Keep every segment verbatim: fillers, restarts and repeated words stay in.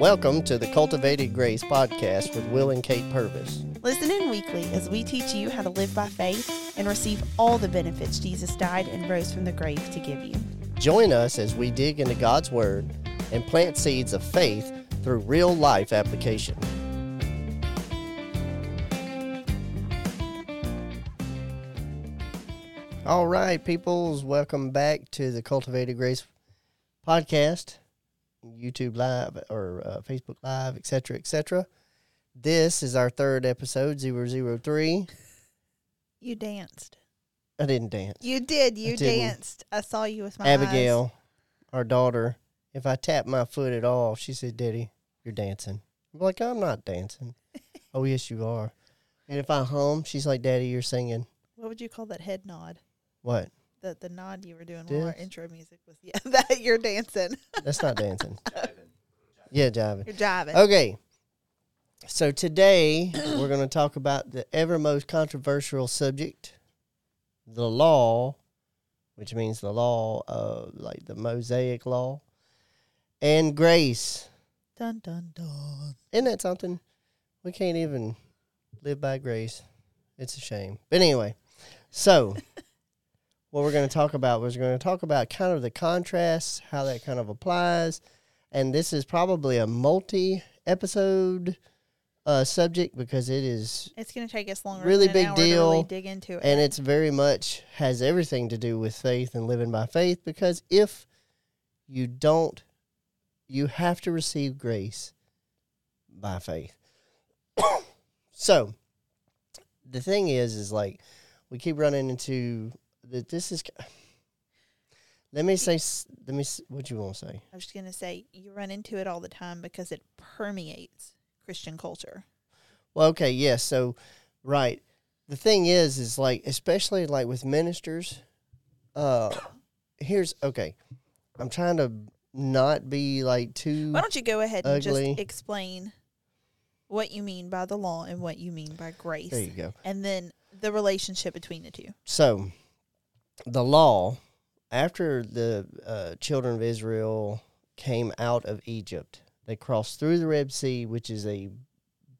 Welcome to the Cultivated Grace Podcast with Will and Kate Purvis. Listen in weekly as we teach you how to live by faith and receive all the benefits Jesus died and rose from the grave to give you. Join us as we dig into God's Word and plant seeds of faith through real-life application. All right, peoples, welcome back to the Cultivated Grace Podcast. YouTube Live or uh, Facebook Live, et cetera, et cetera. This is our third episode, zero zero three. You danced. I didn't dance. You did. You I danced. I saw you with my Abigail, eyes. Abigail, our daughter, if I tap my foot at all, she said, "Daddy, you're dancing." I'm like, "I'm not dancing." "Oh, yes, you are." And if I hum, she's like, "Daddy, you're singing." What would you call that head nod? What? The, the nod you were doing while our intro music was, yeah, that you're dancing. That's not dancing. Jiving. Yeah, jiving. You're jiving. Okay. So today, we're going to talk about the ever most controversial subject, the law, which means the law of, like, the Mosaic law, and grace. Dun, dun, dun. Isn't that something? We can't even live by grace. It's a shame. But anyway, so... What we're going to talk about was we're going to talk about kind of the contrasts, how that kind of applies, and this is probably a multi-episode uh, subject because it is. It's going to take us longer. Really than big an hour deal. To really dig into it, and it's very much has everything to do with faith and living by faith. Because if you don't, you have to receive grace by faith. So the thing is, is like we keep running into. That this is, let me say, let me, what you want to say? I was just going to say, you run into it all the time because it permeates Christian culture. Well, okay, yes, yeah, so, right. The thing is, is like, especially like with ministers, uh, here's, okay, I'm trying to not be like too Why don't you go ahead ugly. and just explain what you mean by the law and what you mean by grace. There you go. And then the relationship between the two. So. The law, after the uh, children of Israel came out of Egypt, they crossed through the Red Sea, which is a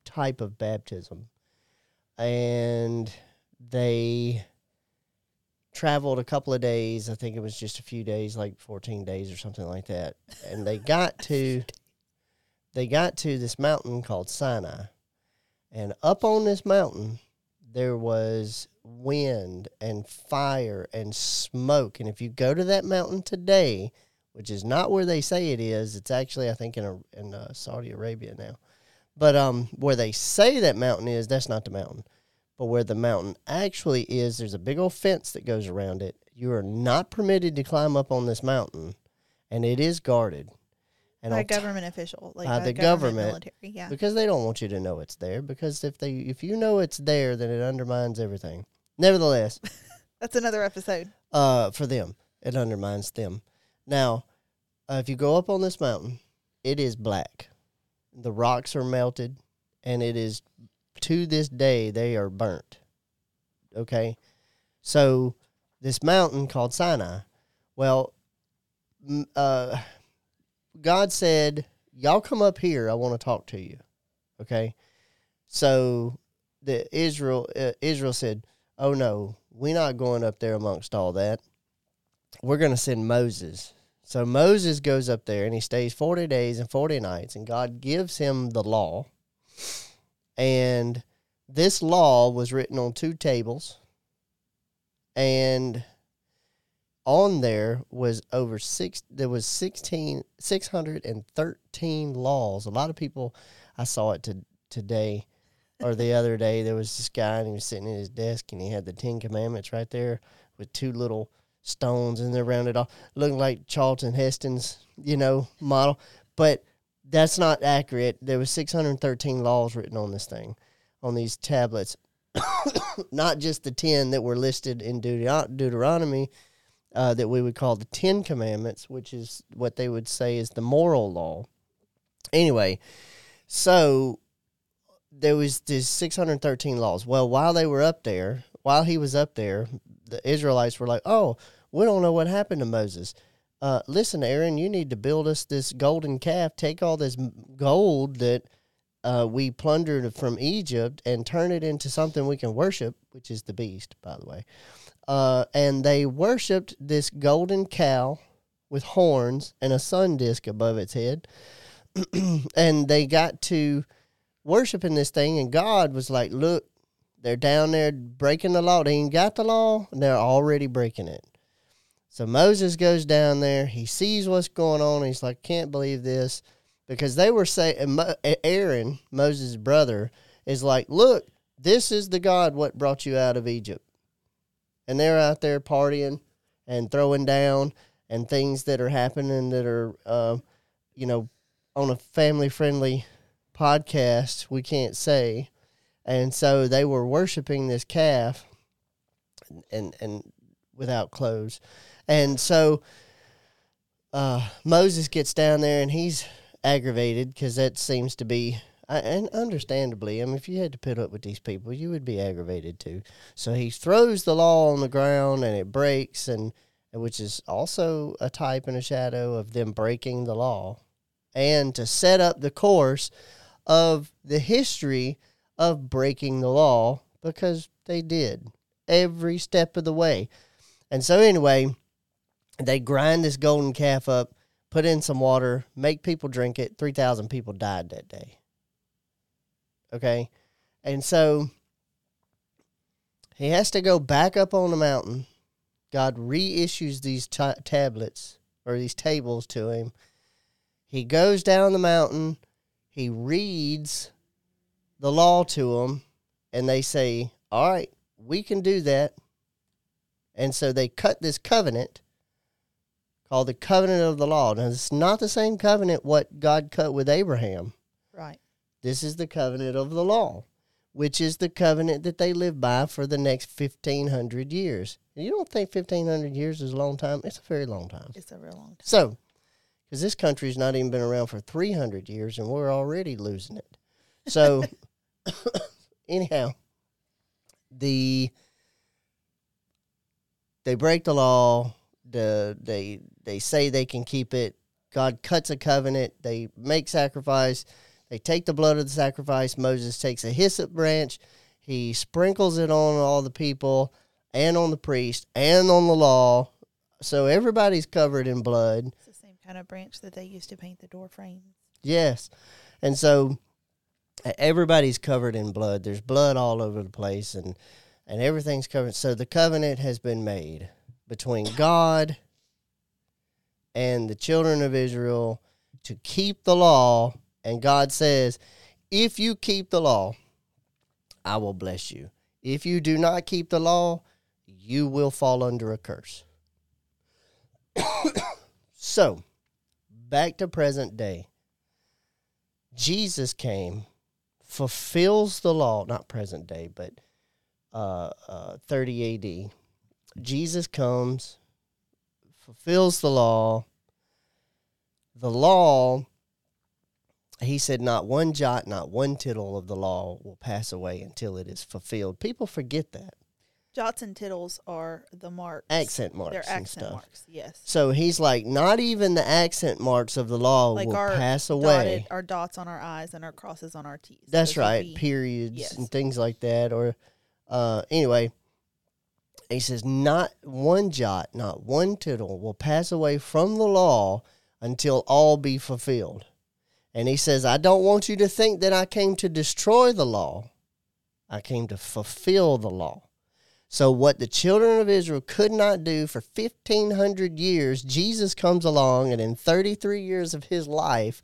type of baptism, and they traveled a couple of days. I think it was just a few days, like fourteen days or something like that. And they got to they got to this mountain called Sinai, and up on this mountain there was wind and fire and smoke. And if you go to that mountain today, which is not where they say it is, it's actually, I think, in a, in uh, Saudi Arabia now. But um, where they say that mountain is, that's not the mountain. But where the mountain actually is, there's a big old fence that goes around it. You are not permitted to climb up on this mountain, and it is guarded. And by a government t- official. Like by, by the government, government military, yeah. Because they don't want you to know it's there, because if they if you know it's there, then it undermines everything. Nevertheless. That's another episode. Uh, for them. It undermines them. Now, uh, if you go up on this mountain, it is black. The rocks are melted, and it is, to this day, they are burnt. Okay? So, this mountain called Sinai, well, uh, God said, y'all come up here, I want to talk to you. Okay? So, the Israel uh, Israel said, "Oh, no, we're not going up there amongst all that. We're going to send Moses." So Moses goes up there, and he stays forty days and forty nights, and God gives him the law. And this law was written on two tables, and on there was over six, there was sixteen, six hundred thirteen laws. A lot of people, I saw it to, today, or the other day, there was this guy, and he was sitting at his desk, and he had the Ten Commandments right there with two little stones, and they're rounded off, looking like Charlton Heston's, you know, model. But that's not accurate. There was six hundred thirteen laws written on this thing, on these tablets, not just the ten that were listed in Deut- Deuteronomy uh, that we would call the Ten Commandments, which is what they would say is the moral law. Anyway, so... there was this six hundred thirteen laws. Well, while they were up there, while he was up there, the Israelites were like, "Oh, we don't know what happened to Moses. uh, listen, Aaron, you need to build us this golden calf. Take all this gold that uh, we plundered from Egypt and turn it into something we can worship, which is the beast, by the way. Uh, and they worshipped this golden cow with horns and a sun disk above its head. And they got to worshiping this thing, and God was like, look, they're down there breaking the law. They ain't got the law, and they're already breaking it. So Moses goes down there. He sees what's going on. He's like, can't believe this. Because they were saying, Aaron, Moses' brother, is like, look, this is the God what brought you out of Egypt. And they're out there partying and throwing down and things that are happening that are, uh, you know, on a family-friendly podcast, we can't say. And so they were worshiping this calf and and, and without clothes. And so uh, Moses gets down there, and he's aggravated because that seems to be, and understandably, I mean, if you had to put up with these people, you would be aggravated too. So he throws the law on the ground, and it breaks, and which is also a type and a shadow of them breaking the law, and to set up the course of the history of breaking the law, because they did every step of the way. And so anyway, they grind this golden calf up, put in some water, make people drink it. three thousand people died that day. Okay? And so he has to go back up on the mountain. God reissues these t- tablets or these tables to him. He goes down the mountain. He reads the law to them, and they say, all right, we can do that. And so they cut this covenant called the covenant of the law. Now, it's not the same covenant what God cut with Abraham. Right. This is the covenant of the law, which is the covenant that they live by for the next fifteen hundred years. And you don't think fifteen hundred years is a long time? It's a very long time. It's a real long time. So, because this country's not even been around for three hundred years, and we're already losing it. So, anyhow, the they break the law. The they they say they can keep it. God cuts a covenant. They make sacrifice. They take the blood of the sacrifice. Moses takes a hyssop branch. He sprinkles it on all the people and on the priest and on the law. So everybody's covered in blood. It's the same kind of branch that they used to paint the door frames. Yes. And so everybody's covered in blood. There's blood all over the place, and, and everything's covered. So the covenant has been made between God and the children of Israel to keep the law. And God says, if you keep the law, I will bless you. If you do not keep the law, you will fall under a curse. So, back to present day. Jesus came, fulfills the law, not present day, but uh, uh, thirty A D Jesus comes, fulfills the law. The law, he said, not one jot, not one tittle of the law will pass away until it is fulfilled. People forget that. Jots and tittles are the marks. Accent marks. They're accent marks, yes. So he's like, not even the accent marks of the law will pass away. Like our dots on our I's and our crosses on our T's. That's right, periods and things like that. Or uh, anyway, he says, not one jot, not one tittle will pass away from the law until all be fulfilled. And he says, I don't want you to think that I came to destroy the law. I came to fulfill the law. So what the children of Israel could not do for fifteen hundred years, Jesus comes along and in thirty-three years of his life,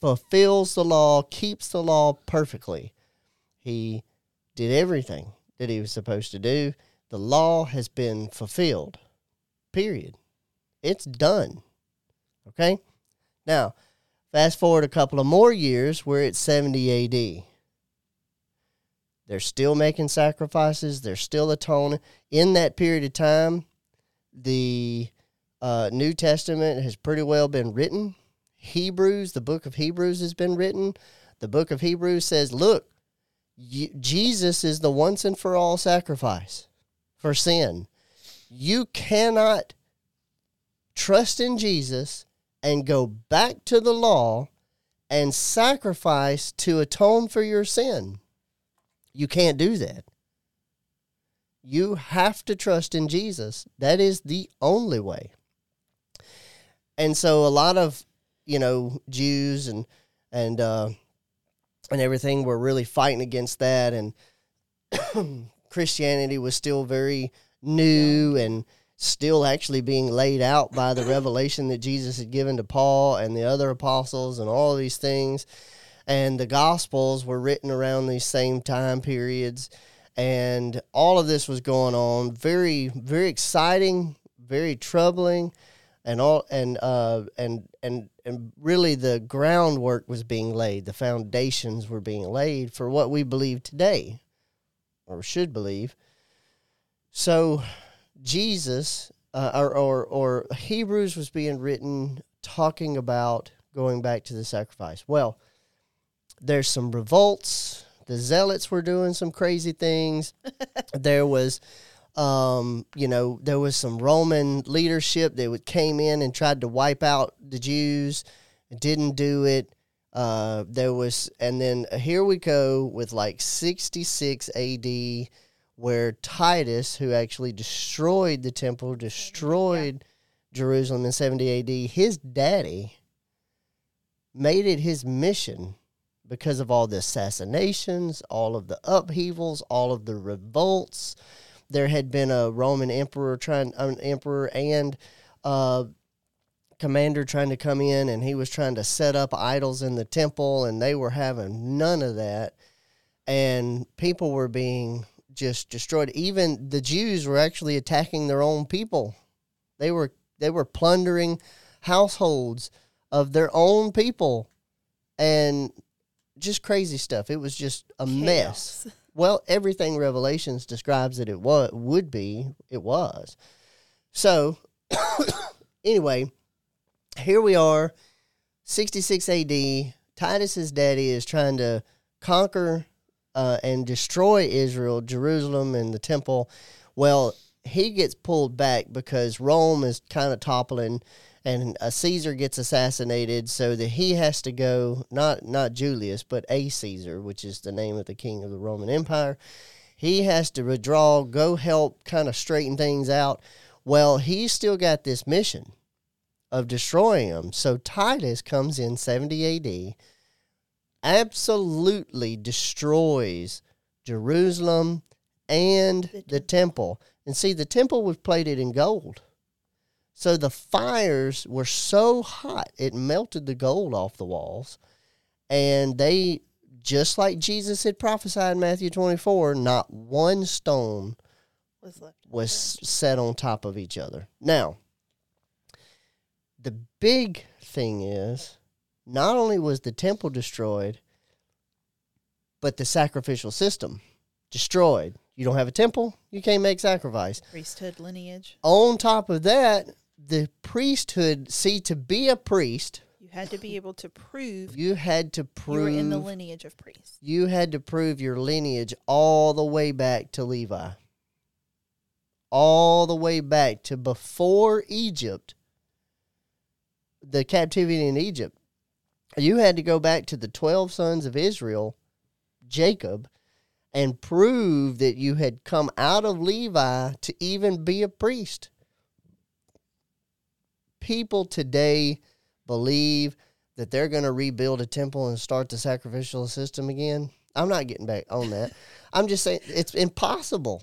fulfills the law, keeps the law perfectly. He did everything that he was supposed to do. The law has been fulfilled, period. It's done, okay? Now, fast forward a couple of more years, we're at seventy A D They're still making sacrifices. They're still atoning. In that period of time, the uh, New Testament has pretty well been written. Hebrews, the book of Hebrews has been written. The book of Hebrews says, look, you, Jesus is the once and for all sacrifice for sin. You cannot trust in Jesus, and go back to the law and sacrifice to atone for your sin. You can't do that. You have to trust in Jesus. That is the only way. And so a lot of, you know, Jews and and uh, and everything were really fighting against that, and Christianity was still very new and still actually being laid out by the revelation that Jesus had given to Paul and the other apostles and all these things. And the Gospels were written around these same time periods. And all of this was going on. Very, very exciting, very troubling, and all and uh and and and really the groundwork was being laid. The foundations were being laid for what we believe today, or should believe. So Jesus, uh, or, or or Hebrews was being written talking about going back to the sacrifice. Well, there's some revolts. The zealots were doing some crazy things. There was, um, you know, there was some Roman leadership that would came in and tried to wipe out the Jews, didn't do it. Uh, there was, and then here we go with like sixty-six A D, where Titus, who actually destroyed the temple, destroyed yeah. Jerusalem in seventy A D, his daddy made it his mission, because of all the assassinations, all of the upheavals, all of the revolts. There had been a Roman emperor trying, an emperor and uh, commander trying to come in, and he was trying to set up idols in the temple, and they were having none of that. And people were being just destroyed. Even the Jews were actually attacking their own people. They were they were plundering households of their own people, and just crazy stuff. It was just a Chaos. mess. Well, everything Revelations describes that it was, would be, it was. So, anyway, here we are, sixty-six A D, Titus's daddy is trying to conquer uh, and destroy Israel, Jerusalem, and the temple. Well, he gets pulled back because Rome is kind of toppling, and a Caesar gets assassinated, so that he has to go, not not Julius, but a Caesar, which is the name of the king of the Roman Empire. He has to withdraw, go help kind of straighten things out. Well, he's still got this mission of destroying them. So Titus comes in seventy A D, absolutely destroys Jerusalem and the temple. And see, the temple was plated in gold. So the fires were so hot, it melted the gold off the walls. And they, just like Jesus had prophesied in Matthew twenty-four, not one stone was, left was set on top of each other. Now, the big thing is, not only was the temple destroyed, but the sacrificial system destroyed. You don't have a temple, you can't make sacrifice. Priesthood lineage. On top of that, the priesthood, see, to be a priest, you had to be able to prove you had to prove you were in the lineage of priests. You had to prove your lineage all the way back to Levi. All the way back to before Egypt, the captivity in Egypt. You had to go back to the twelve sons of Israel, Jacob, and prove that you had come out of Levi to even be a priest. People today believe that they're going to rebuild a temple and start the sacrificial system again. I'm not getting back on that. I'm just saying it's impossible.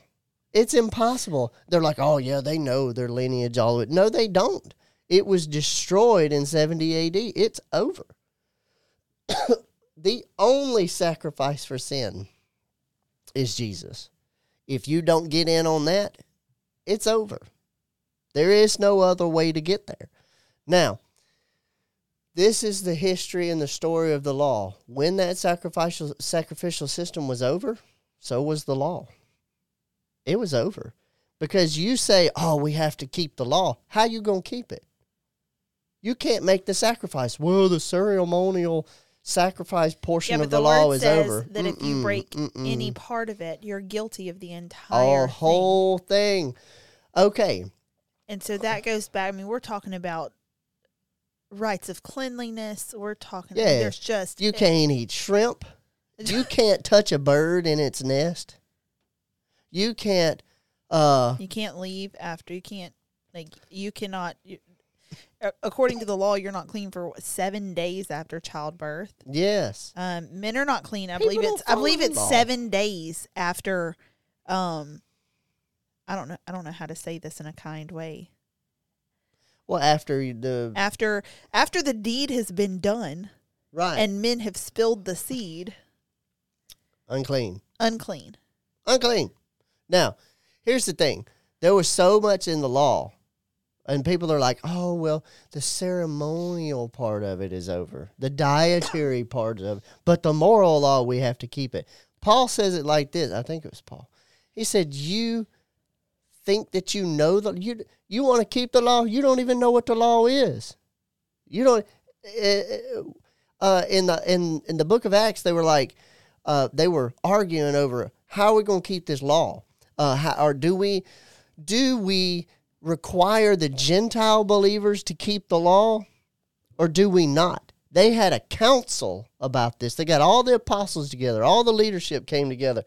It's impossible. They're like, oh, yeah, they know their lineage all the way. No, they don't. It was destroyed in seventy A D. It's over. The only sacrifice for sin is Jesus. If you don't get in on that, it's over. There is no other way to get there. Now, this is the history and the story of the law. When that sacrificial sacrificial system was over, so was the law. It was over. Because you say, oh, we have to keep the law. How you going to keep it? You can't make the sacrifice. Well, the ceremonial sacrifice portion yeah, but of the, the law is says over. That mm-mm, if you break mm-mm. any part of it, you're guilty of the entire Our thing. whole thing. Okay, And so that goes back. I mean, we're talking about rites of cleanliness. We're talking yeah. about there's just... You can't eat shrimp. You can't touch a bird in its nest. You can't... Uh, you can't leave after. You can't... Like, you cannot... You, according to the law, you're not clean for what, seven days after childbirth. Yes. Um, men are not clean. I People believe it's. I believe it's law. seven days after. Um, I don't know. I don't know how to say this in a kind way. Well, after you do. After after the deed has been done, right? And men have spilled the seed. Unclean. Unclean. Unclean. Now, here's the thing. There was so much in the law. And people are like, oh, well, the ceremonial part of it is over. The dietary part of it. But the moral law, we have to keep it. Paul says it like this. I think it was Paul. He said, you think that you know the you you want to keep the law? You don't even know what the law is. You don't. Uh, in the in, in the book of Acts, they were like, uh, they were arguing over how are we going to keep this law? Uh, how, or do we, do we, require the Gentile believers to keep the law, or do we not? They had a council about this. They got all the apostles together. All the leadership came together,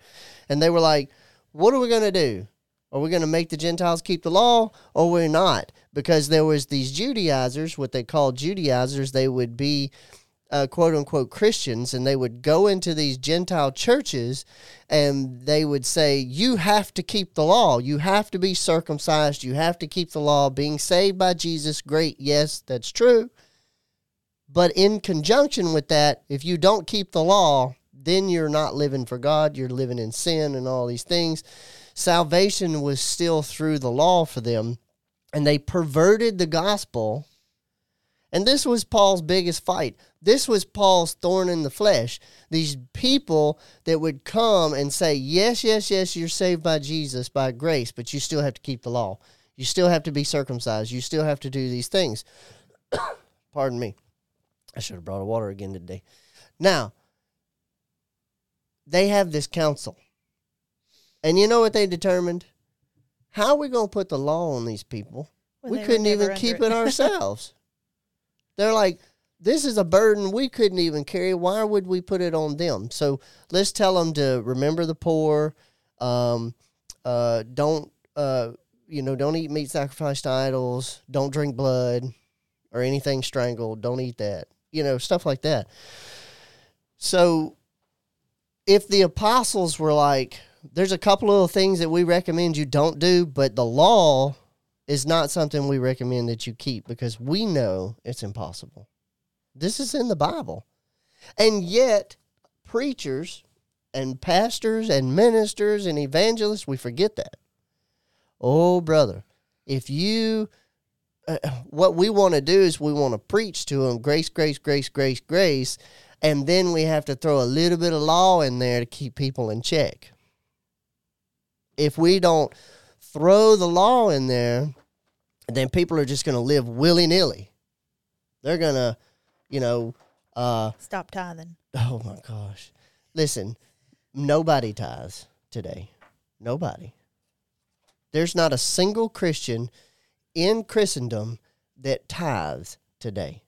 and they were like, what are we going to do? Are we going to make the Gentiles keep the law, or we're not? Because there was these Judaizers, what they called Judaizers. They would be uh, quote-unquote Christians, and they would go into these Gentile churches, and they would say, you have to keep the law. You have to be circumcised. You have to keep the law. Being saved by Jesus, great, yes, that's true. But in conjunction with that, if you don't keep the law, then you're not living for God. You're living in sin and all these things. Salvation was still through the law for them, and they perverted the gospel. And this was Paul's biggest fight. This was Paul's thorn in the flesh. These people that would come and say, yes, yes, yes, you're saved by Jesus, by grace, but you still have to keep the law. You still have to be circumcised. You still have to do these things. Pardon me. I should have brought a water again today. Now, they have this council. And you know what they determined? How are we going to put the law on these people? When we couldn't even keep it, it ourselves. They're like, this is a burden we couldn't even carry. Why would we put it on them? So let's tell them to remember the poor. Um, uh, don't, uh, you know, don't eat meat sacrificed to idols. Don't drink blood or anything strangled. Don't eat that. You know, stuff like that. So if the apostles were like, there's a couple little things that we recommend you don't do, but the law is not something we recommend that you keep because we know it's impossible. This is in the Bible. And yet, preachers and pastors and ministers and evangelists, we forget that. Oh, brother, if you, uh, what we want to do is we want to preach to them, grace, grace, grace, grace, grace, and then we have to throw a little bit of law in there to keep people in check. If we don't throw the law in there, then people are just going to live willy-nilly. They're going to, you know... Uh, Stop tithing. Oh, my gosh. Listen, nobody tithes today. Nobody. There's not a single Christian in Christendom that tithes today.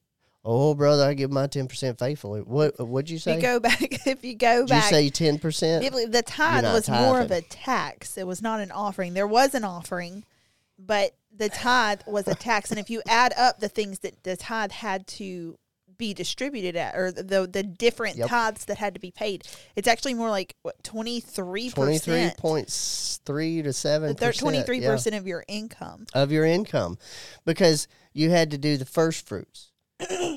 Oh, brother, I give my ten percent faithfully. What, what'd you say? You go back, if you go back. Did you say ten percent? The tithe was tithing. More of a tax. It was not an offering. There was an offering, but the tithe was a tax. And if you add up the things that the tithe had to be distributed at, or the the different yep. tithes that had to be paid, it's actually more like what, twenty-three percent? twenty-three point three to seven percent. twenty-three percent yeah. of your income. Of your income. Because you had to do the first fruits.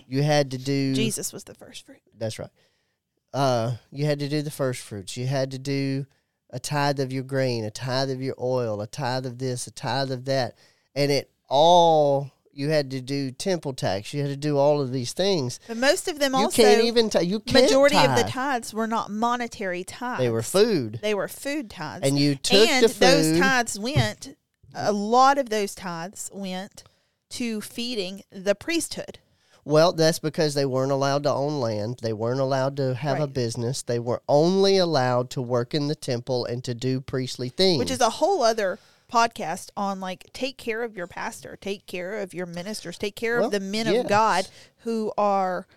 You had to do... Jesus was the first fruit. That's right. Uh, you had to do the first fruits. You had to do a tithe of your grain, a tithe of your oil, a tithe of this, a tithe of that. And it all... You had to do temple tax. You had to do all of these things. But most of them you also... You can't even... T- you can't majority tithe. Of the tithes were not monetary tithes. They were food. They were food tithes. And you took and the food... And those tithes went... A lot of those tithes went to feeding the priesthood. Well, that's because they weren't allowed to own land. They weren't allowed to have right. a business. They were only allowed to work in the temple and to do priestly things. Which is a whole other podcast on, like, take care of your pastor, take care of your ministers, take care well, of the men yes. of God who are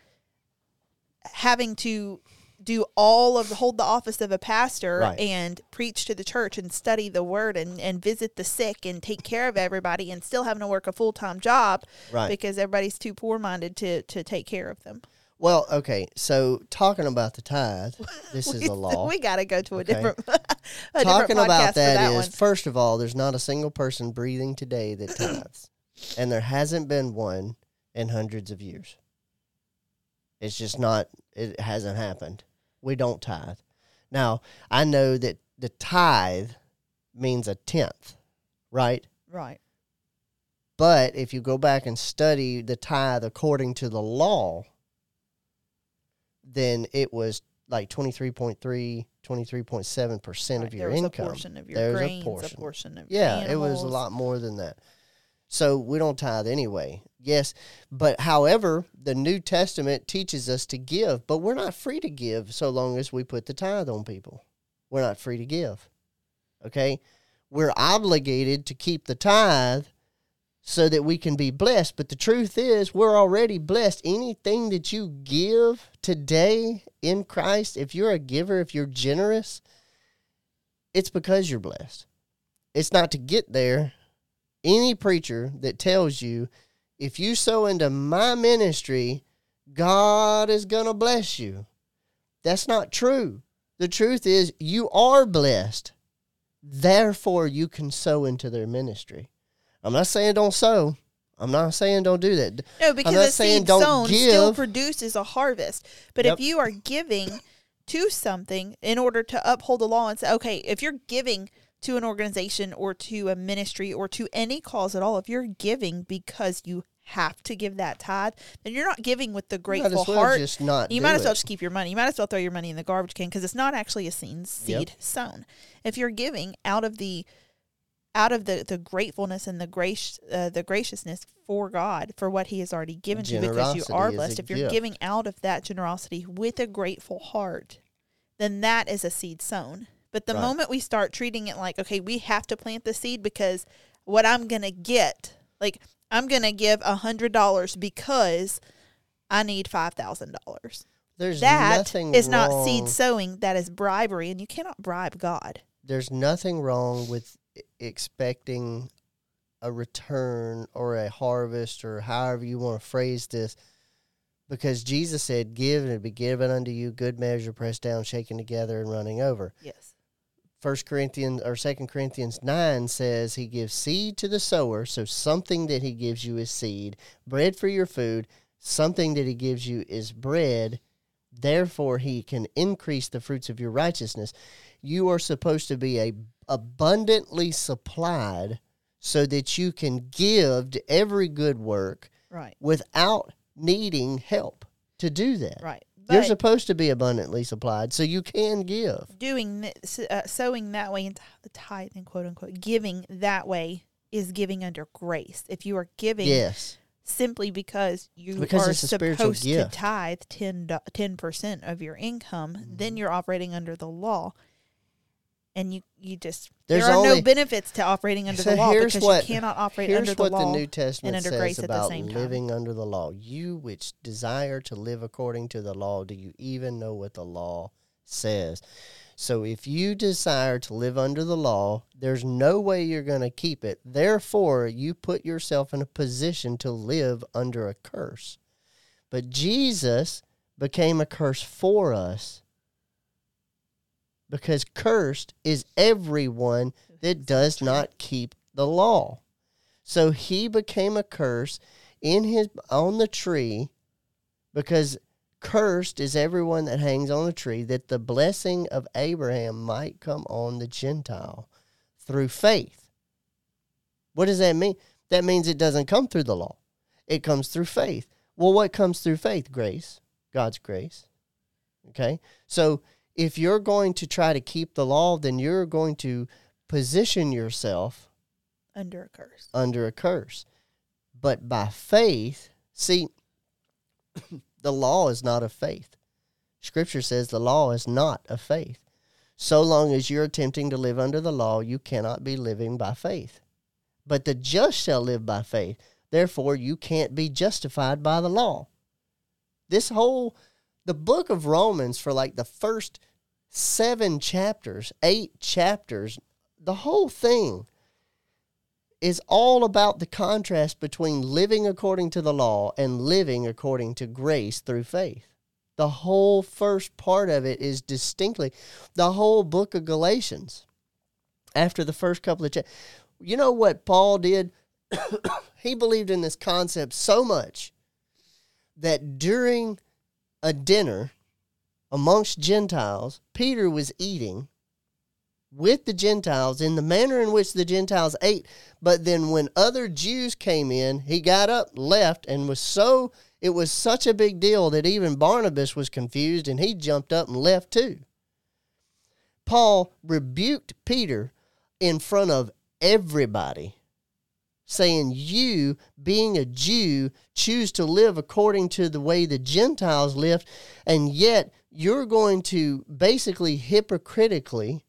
having to do all of, hold the office of a pastor right. and preach to the church and study the word and, and visit the sick and take care of everybody and still having to work a full-time job right. because everybody's too poor-minded to, to take care of them. Well, okay, so talking about the tithe, this we, is a law. We got to go to a okay. different a Talking different podcast about that, that is, one. First of all, there's not a single person breathing today that tithes, and there hasn't been one in hundreds of years. It's just not, it hasn't happened. We don't tithe. Now, I know that the tithe means a tenth, right? Right. But if you go back and study the tithe according to the law, then it was like twenty-three point three, twenty-three point seven percent right, of your income. There was a portion of your there grains, a portion. a portion of your Yeah, animals. It was a lot more than that. So we don't tithe anyway. Yes, but however, the New Testament teaches us to give, but we're not free to give so long as we put the tithe on people. We're not free to give, okay? We're obligated to keep the tithe so that we can be blessed. But the truth is, we're already blessed. Anything that you give today in Christ, if you're a giver, if you're generous, it's because you're blessed. It's not to get there. Any preacher that tells you, if you sow into my ministry, God is going to bless you, that's not true. The truth is, you are blessed. Therefore, you can sow into their ministry. I'm not saying don't sow. I'm not saying don't do that. No, because a seed sown still produces a harvest. But yep. if you are giving to something in order to uphold the law and say, okay, if you're giving to an organization or to a ministry or to any cause at all, if you're giving because you have to give that tithe, then you're not giving with the grateful might as well heart. Just not you might as well it. just keep your money. You might as well throw your money in the garbage can because it's not actually a seed yep. sown. If you're giving out of the out of the, the gratefulness and the grace uh, the graciousness for God for what he has already given to you, because you are blessed, if you're gift. giving out of that generosity with a grateful heart, then that is a seed sown. But the right. moment we start treating it like, okay, we have to plant the seed because what I'm going to get, like I'm going to give one hundred dollars because I need five thousand dollars. There's that nothing is wrong. Not seed sowing. That is bribery, and you cannot bribe God. There's nothing wrong with expecting a return or a harvest or however you want to phrase this, because Jesus said, give and it be given unto you, good measure, pressed down, shaken together, and running over. Yes. First Corinthians or Second Corinthians nine says he gives seed to the sower, so something that he gives you is seed, bread for your food, something that he gives you is bread, therefore he can increase the fruits of your righteousness. You are supposed to be a abundantly supplied so that you can give to every good work right. without needing help to do that. Right. But you're supposed to be abundantly supplied so you can give. Doing uh, sowing that way and tithing, quote unquote, giving that way is giving under grace. If you are giving yes. simply because you because are supposed to tithe ten percent of your income, mm-hmm. then you're operating under the law. And you, you just, There's there are only, no benefits to operating under so the law because what, you cannot operate under the law the New Testament and under grace at the same time. Here's what the New Testament says about living under the law. You which desire to live according to the law, do you even know what the law says? So if you desire to live under the law, there's no way you're going to keep it. Therefore, you put yourself in a position to live under a curse. But Jesus became a curse for us, because cursed is everyone that does not keep the law. So he became a curse in his on the tree, because cursed is everyone that hangs on the tree, that the blessing of Abraham might come on the Gentile through faith. What does that mean? That means it doesn't come through the law. It comes through faith. Well, what comes through faith? Grace. God's grace. Okay? So if you're going to try to keep the law, then you're going to position yourself under a curse. Under a curse. But by faith, see, the law is not of faith. Scripture says the law is not of faith. So long as you're attempting to live under the law, you cannot be living by faith. But the just shall live by faith. Therefore, you can't be justified by the law. This whole, the book of Romans for like the first seven chapters, eight chapters, the whole thing is all about the contrast between living according to the law and living according to grace through faith. The whole first part of it is distinctly, the whole book of Galatians, after the first couple of chapters. You know what Paul did? He believed in this concept so much that during a dinner amongst Gentiles, Peter was eating with the Gentiles in the manner in which the Gentiles ate. But then when other Jews came in, he got up, left, and was so, it was such a big deal that even Barnabas was confused, and he jumped up and left too. Paul rebuked Peter in front of everybody, saying, you, being a Jew, choose to live according to the way the Gentiles lived, and yet you're going to basically hypocritically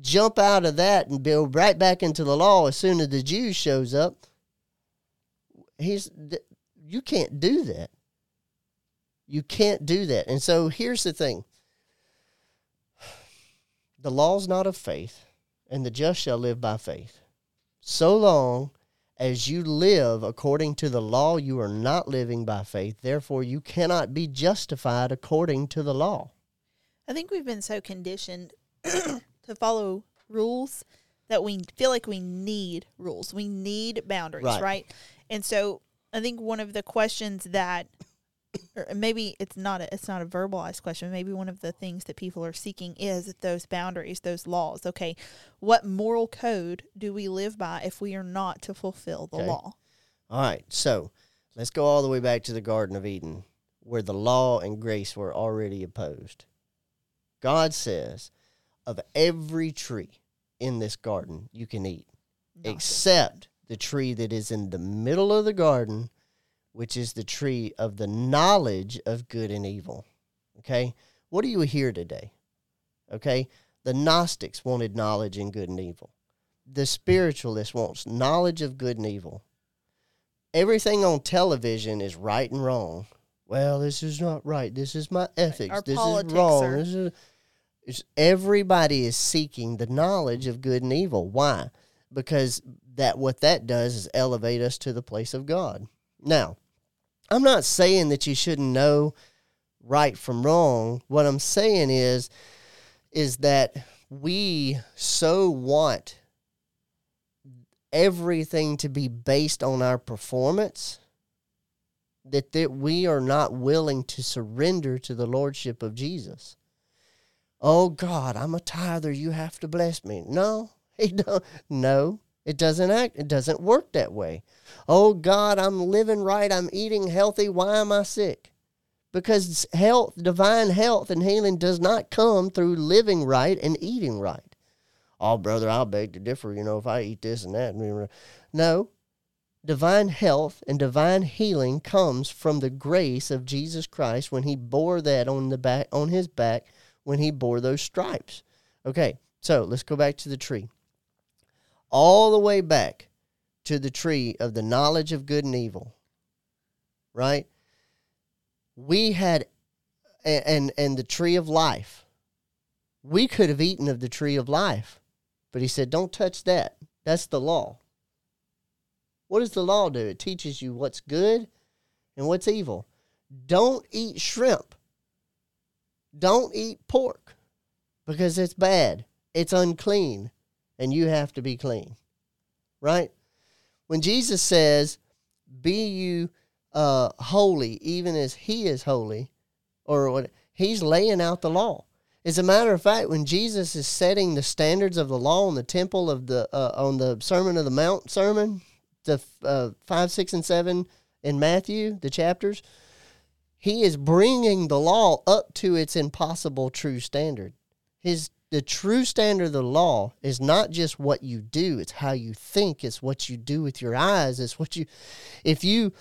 jump out of that and build right back into the law as soon as the Jew shows up. He's, you can't do that. You can't do that. And so here's the thing. The law's not of faith, and the just shall live by faith. So long as you live according to the law, you are not living by faith. Therefore, you cannot be justified according to the law. I think we've been so conditioned to follow rules that we feel like we need rules. We need boundaries, right? right? And so I think one of the questions that, or maybe it's not a, it's not a verbalized question, maybe one of the things that people are seeking is those boundaries, those laws. Okay, what moral code do we live by if we are not to fulfill the okay. law? All right, so let's go all the way back to the Garden of Eden, where the law and grace were already opposed. God says, of every tree in this garden you can eat, Gnostics. except the tree that is in the middle of the garden, which is the tree of the knowledge of good and evil. Okay? What do you hear today? Okay? The Gnostics wanted knowledge in good and evil. The spiritualist wants knowledge of good and evil. Everything on television is right and wrong. Well, this is not right. This is my ethics. Our this is wrong. Are... This is... It's, everybody is seeking the knowledge of good and evil. Why? Because that what that does is elevate us to the place of God. Now, I'm not saying that you shouldn't know right from wrong. What I'm saying is, is that we so want everything to be based on our performance that, that we are not willing to surrender to the Lordship of Jesus. Oh, God, I'm a tither. You have to bless me. No, he don't. No. It doesn't act. It doesn't work that way. Oh, God, I'm living right. I'm eating healthy. Why am I sick? Because health, divine health and healing does not come through living right and eating right. Oh, brother, I'll beg to differ, you know, if I eat this and that. No, divine health and divine healing comes from the grace of Jesus Christ when he bore that on the back, on his back, when he bore those stripes. Okay, so let's go back to the tree. All the way back to the tree of the knowledge of good and evil, right? We had, and and the tree of life. We could have eaten of the tree of life, but he said, don't touch that. That's the law. What does the law do? It teaches you what's good and what's evil. Don't eat shrimp. Don't eat pork because it's bad. It's unclean. And you have to be clean, right? When Jesus says, be you uh, holy, even as he is holy, or what, he's laying out the law. As a matter of fact, when Jesus is setting the standards of the law in the temple of the, uh, on the Sermon of the Mount sermon, the uh, five, six, and seven in Matthew, the chapters, he is bringing the law up to its impossible true standard. His The true standard of the law is not just what you do, it's how you think, it's what you do with your eyes, it's what you, if you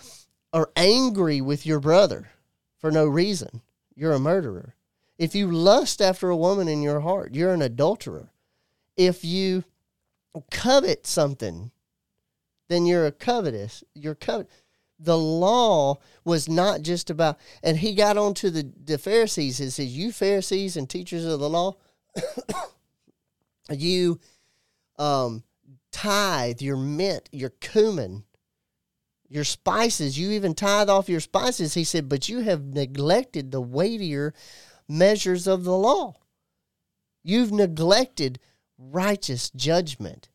are angry with your brother for no reason, you're a murderer. If you lust after a woman in your heart, you're an adulterer. If you covet something, then you're a covetous. You're covet. The law was not just about, and he got on to the, the Pharisees and says, you Pharisees and teachers of the law, you um, tithe your mint, your cumin, your spices. You even tithe off your spices. He said, but you have neglected the weightier measures of the law. You've neglected righteous judgment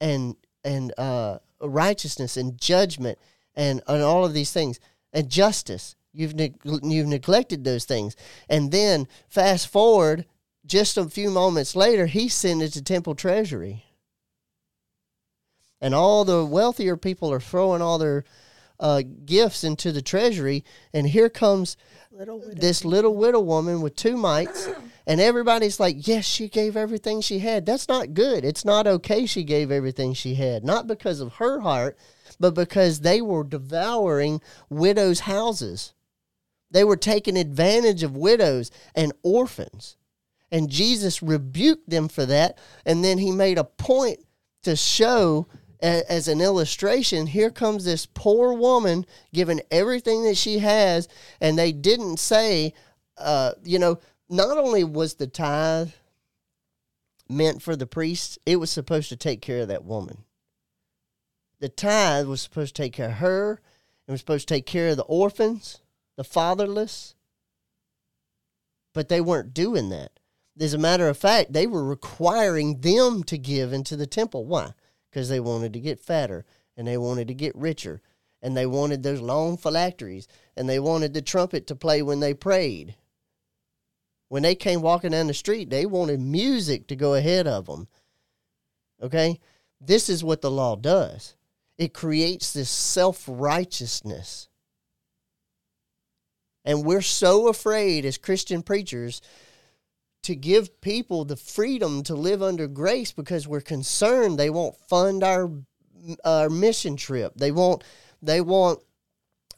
and and uh, righteousness and judgment. And, and all of these things, and justice. You've neg- you've neglected those things. And then, fast forward, just a few moments later, he sent it to temple treasury. And all the wealthier people are throwing all their uh, gifts into the treasury, and here comes little this little widow woman with two mites, and everybody's like, yes, she gave everything she had. That's not good. It's not okay she gave everything she had, not because of her heart, but because they were devouring widows' houses. They were taking advantage of widows and orphans. And Jesus rebuked them for that. And then he made a point to show, as an illustration, here comes this poor woman giving everything that she has, and they didn't say, uh, you know, not only was the tithe meant for the priests, it was supposed to take care of that woman. The tithe was supposed to take care of her. It was supposed to take care of the orphans, the fatherless. But they weren't doing that. As a matter of fact, they were requiring them to give into the temple. Why? Because they wanted to get fatter, and they wanted to get richer, and they wanted those long phylacteries, and they wanted the trumpet to play when they prayed. When they came walking down the street, they wanted music to go ahead of them. Okay? This is what the law does. It creates this self-righteousness. And we're so afraid as Christian preachers to give people the freedom to live under grace because we're concerned they won't fund our our mission trip. They won't, they won't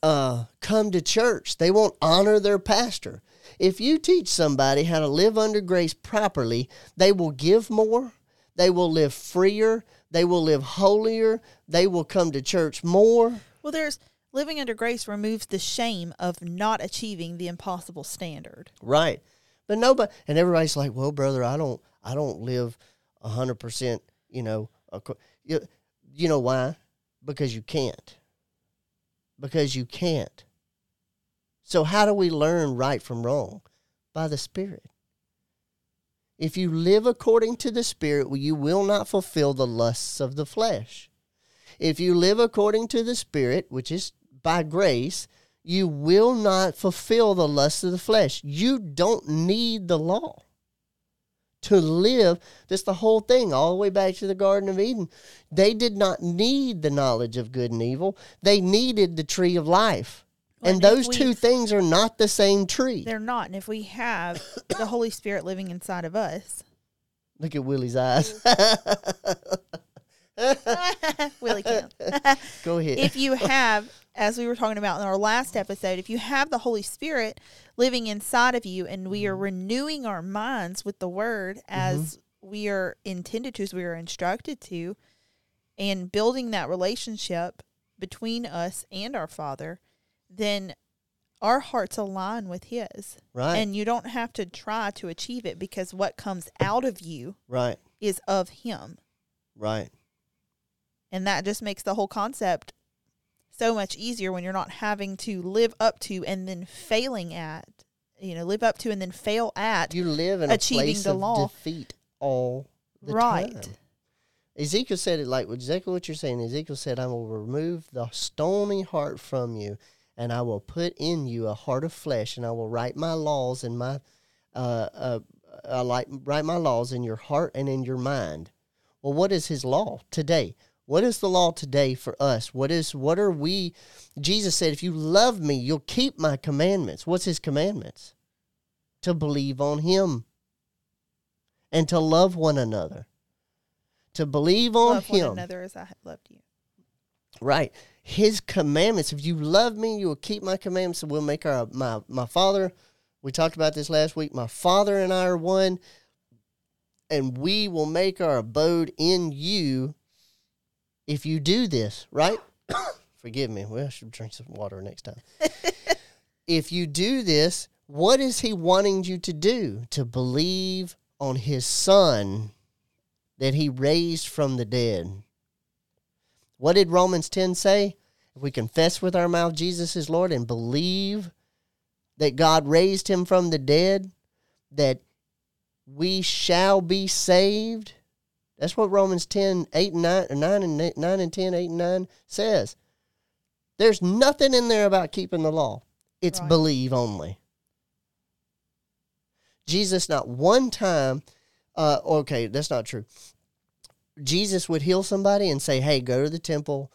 uh, come to church. They won't honor their pastor. If you teach somebody how to live under grace properly, they will give more. They will live freer. They will live holier. They will come to church more. Well, there's living under grace removes the shame of not achieving the impossible standard. Right. But nobody, and everybody's like, well, brother, I don't, I don't live one hundred percent, you know, you, you know why? Because you can't. Because you can't. So how do we learn right from wrong? By the Spirit. If you live according to the Spirit, you will not fulfill the lusts of the flesh. If you live according to the Spirit, which is by grace, you will not fulfill the lusts of the flesh. You don't need the law to live. That's the whole thing, all the way back to the Garden of Eden. They did not need the knowledge of good and evil. They needed the tree of life. And, and those we, two things are not the same tree. They're not. And if we have the Holy Spirit living inside of us. Look at Willie's eyes. Willie can. Go ahead. If you have, as we were talking about in our last episode, if you have the Holy Spirit living inside of you and we are renewing our minds with the Word as mm-hmm. we are intended to, as we are instructed to, and building that relationship between us and our Father, then our hearts align with His. Right. And you don't have to try to achieve it because what comes out of you right. is of Him. Right. And that just makes the whole concept so much easier when you're not having to live up to and then failing at, you know, live up to and then fail at achieving the law. You live in a place of defeat all the time. Right. Ezekiel said it like exactly what you're saying. Ezekiel said, I will remove the stony heart from you, and I will put in you a heart of flesh, and I will write my laws in my, uh, uh, I like write my laws in your heart and in your mind. Well, what is His law today? What is the law today for us? What is? What are we? Jesus said, "If you love me, you'll keep my commandments." What's His commandments? To believe on Him and to love one another. To believe on love Him. Love one another as I have loved you. Right. His commandments. If you love me, you will keep my commandments, and we'll make our my, my Father, We talked about this last week. My Father and I are one, and we will make our abode in you if you do this, right? Forgive me. Well, I should drink some water next time. If you do this, what is he wanting you to do? To believe on his Son that he raised from the dead. What did Romans ten say? If we confess with our mouth Jesus is Lord and believe that God raised him from the dead, that we shall be saved. That's what Romans ten, eight and nine, or nine and ten, eight and nine says. There's nothing in there about keeping the law. It's right. Believe only. Jesus, not one time, uh, okay, that's not true. Jesus would heal somebody and say, hey, go to the temple,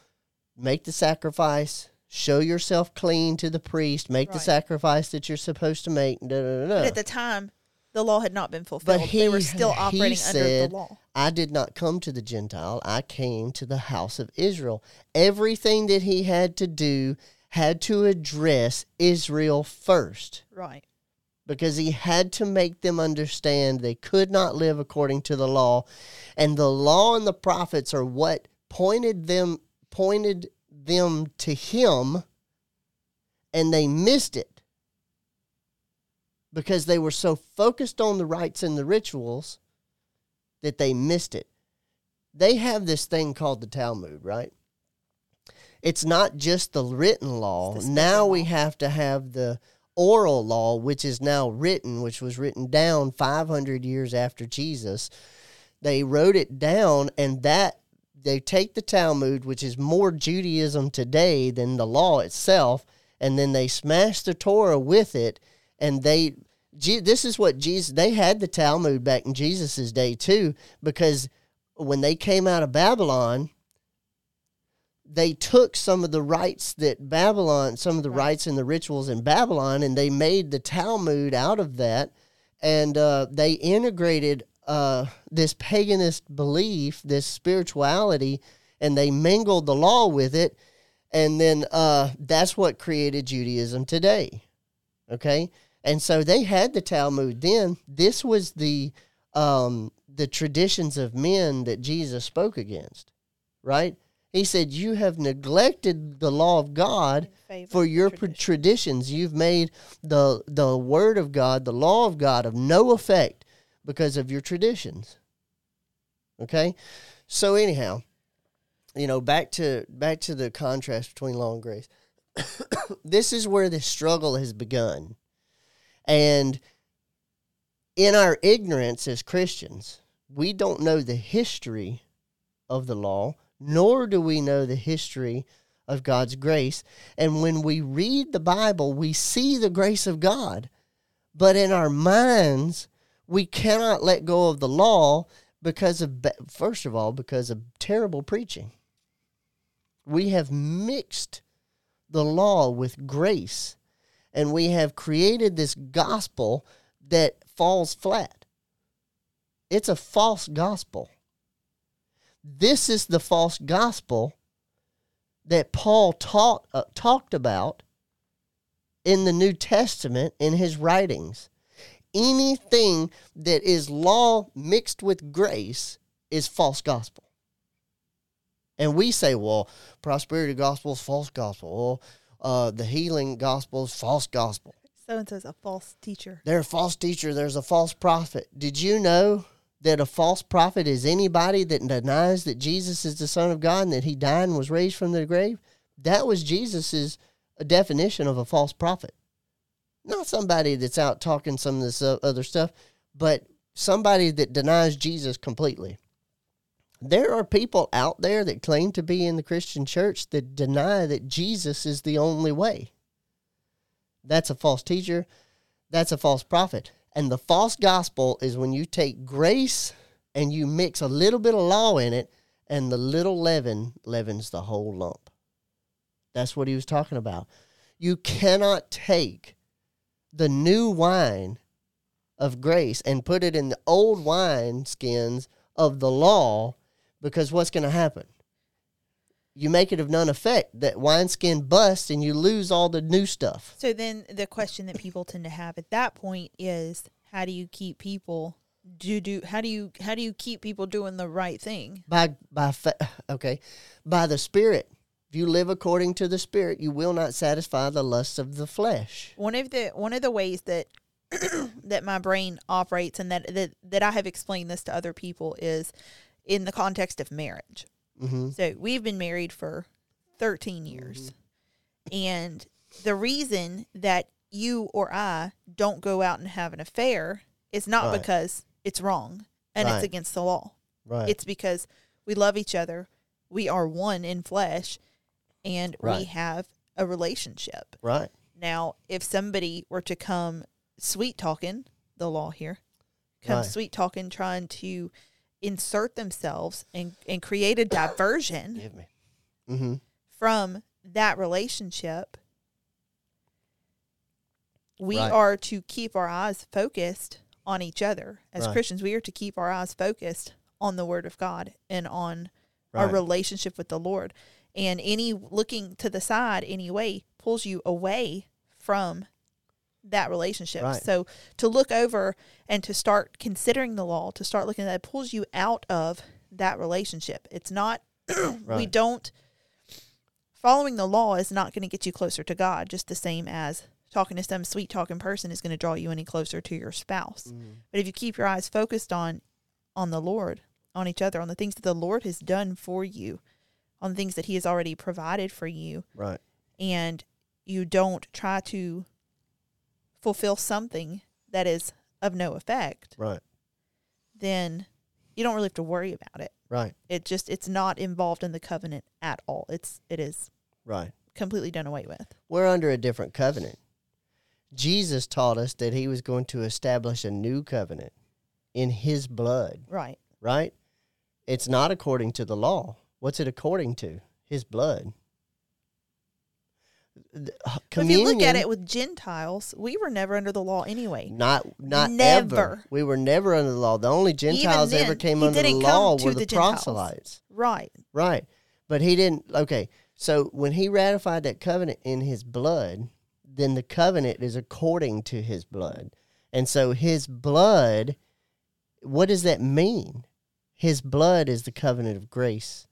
make the sacrifice, show yourself clean to the priest, make right. the sacrifice that you're supposed to make. Da, da, da, da. But at the time, the law had not been fulfilled. But he, they were still operating said, under the law. I did not come to the Gentile. I came to the house of Israel. Everything that he had to do had to address Israel first. Right. Because he had to make them understand they could not live according to the law. And the law and the prophets are what pointed them pointed them to him, and they missed it because they were so focused on the rites and the rituals that they missed it. They have this thing called the Talmud, right? It's not just the written law. Now we have to have the oral law, which is now written, which was written down five hundred years after Jesus. They wrote it down, and that they take the Talmud, which is more Judaism today than the law itself, and then they smash the Torah with it. And they, this is what Jesus, they had the Talmud back in Jesus's day too, because when they came out of Babylon, they took some of the rites that Babylon, some of the right. rites and the rituals in Babylon, and they made the Talmud out of that, and uh, they integrated uh, this paganist belief, this spirituality, and they mingled the law with it, and then uh, that's what created Judaism today, okay? And so they had the Talmud then. This was the um, the traditions of men that Jesus spoke against, right? He said, you have neglected the law of God for your tradition. traditions. You've made the the word of God, the law of God, of no effect because of your traditions. Okay? So anyhow, you know, back to back to the contrast between law and grace. This is where the struggle has begun. And in our ignorance as Christians, we don't know the history of the law, nor do we know the history of God's grace. And when we read the Bible, we see the grace of God. But in our minds, we cannot let go of the law because of, first of all, because of terrible preaching. We have mixed the law with grace, and we have created this gospel that falls flat. It's a false gospel. This is the false gospel that Paul taught, uh, talked about in the New Testament in his writings. Anything that is law mixed with grace is false gospel. And we say, well, prosperity gospel is false gospel. Uh, the healing gospel is false gospel. So-and-so's a false teacher. They're a false teacher. There's a false prophet. Did you know that a false prophet is anybody that denies that Jesus is the Son of God and that he died and was raised from the grave? That was Jesus's definition of a false prophet. Not somebody that's out talking some of this other stuff, but somebody that denies Jesus completely. There are people out there that claim to be in the Christian church that deny that Jesus is the only way. That's a false teacher. That's a false prophet. And the false gospel is when you take grace and you mix a little bit of law in it, and the little leaven leavens the whole lump. That's what he was talking about. You cannot take the new wine of grace and put it in the old wine skins of the law, because what's going to happen? you make it of none effect, that wineskin busts and you lose all the new stuff. So then the question that people tend to have at that point is, how do you keep people do do how do you how do you keep people doing the right thing? By by fa- okay, by the Spirit. If you live according to the Spirit, you will not satisfy the lusts of the flesh. One of the one of the ways that that my brain operates, and that, that that I have explained this to other people, is in the context of marriage. Mm-hmm. So we've been married for thirteen years. Mm-hmm. And the reason that you or I don't go out and have an affair is not right. because it's wrong and right. it's against the law. Right. It's because we love each other. We are one in flesh. And right. we have a relationship. Right. Now, if somebody were to come sweet-talking, the law here, come right. sweet-talking, trying to insert themselves and, and create a diversion Give me. Mm-hmm. from that relationship, we right. are to keep our eyes focused on each other. As right. Christians, we are to keep our eyes focused on the Word of God and on right. our relationship with the Lord. And any looking to the side anyway pulls you away from that relationship. Right. So to look over and to start considering the law, to start looking at that, pulls you out of that relationship. It's not, right. we don't, following the law is not going to get you closer to God, just the same as talking to some sweet talking person is going to draw you any closer to your spouse. Mm. But if you keep your eyes focused on, on the Lord, on each other, on the things that the Lord has done for you, on things that He has already provided for you. Right. And you don't try to fulfill something that is of no effect. Right. Then you don't really have to worry about it. Right. It just, it's not involved in the covenant at all. It's, it is right. completely done away with. We're under a different covenant. Jesus taught us that He was going to establish a new covenant in His blood. Right. Right. It's not according to the law. What's it according to? His blood. If you look at it with Gentiles, we were never under the law anyway. Not not never. ever. We were never under the law. The only Gentiles then, ever came under the law were the, the proselytes. Right. Right. But He didn't. Okay. So when He ratified that covenant in His blood, then the covenant is according to His blood. And so His blood, what does that mean? His blood is the covenant of grace.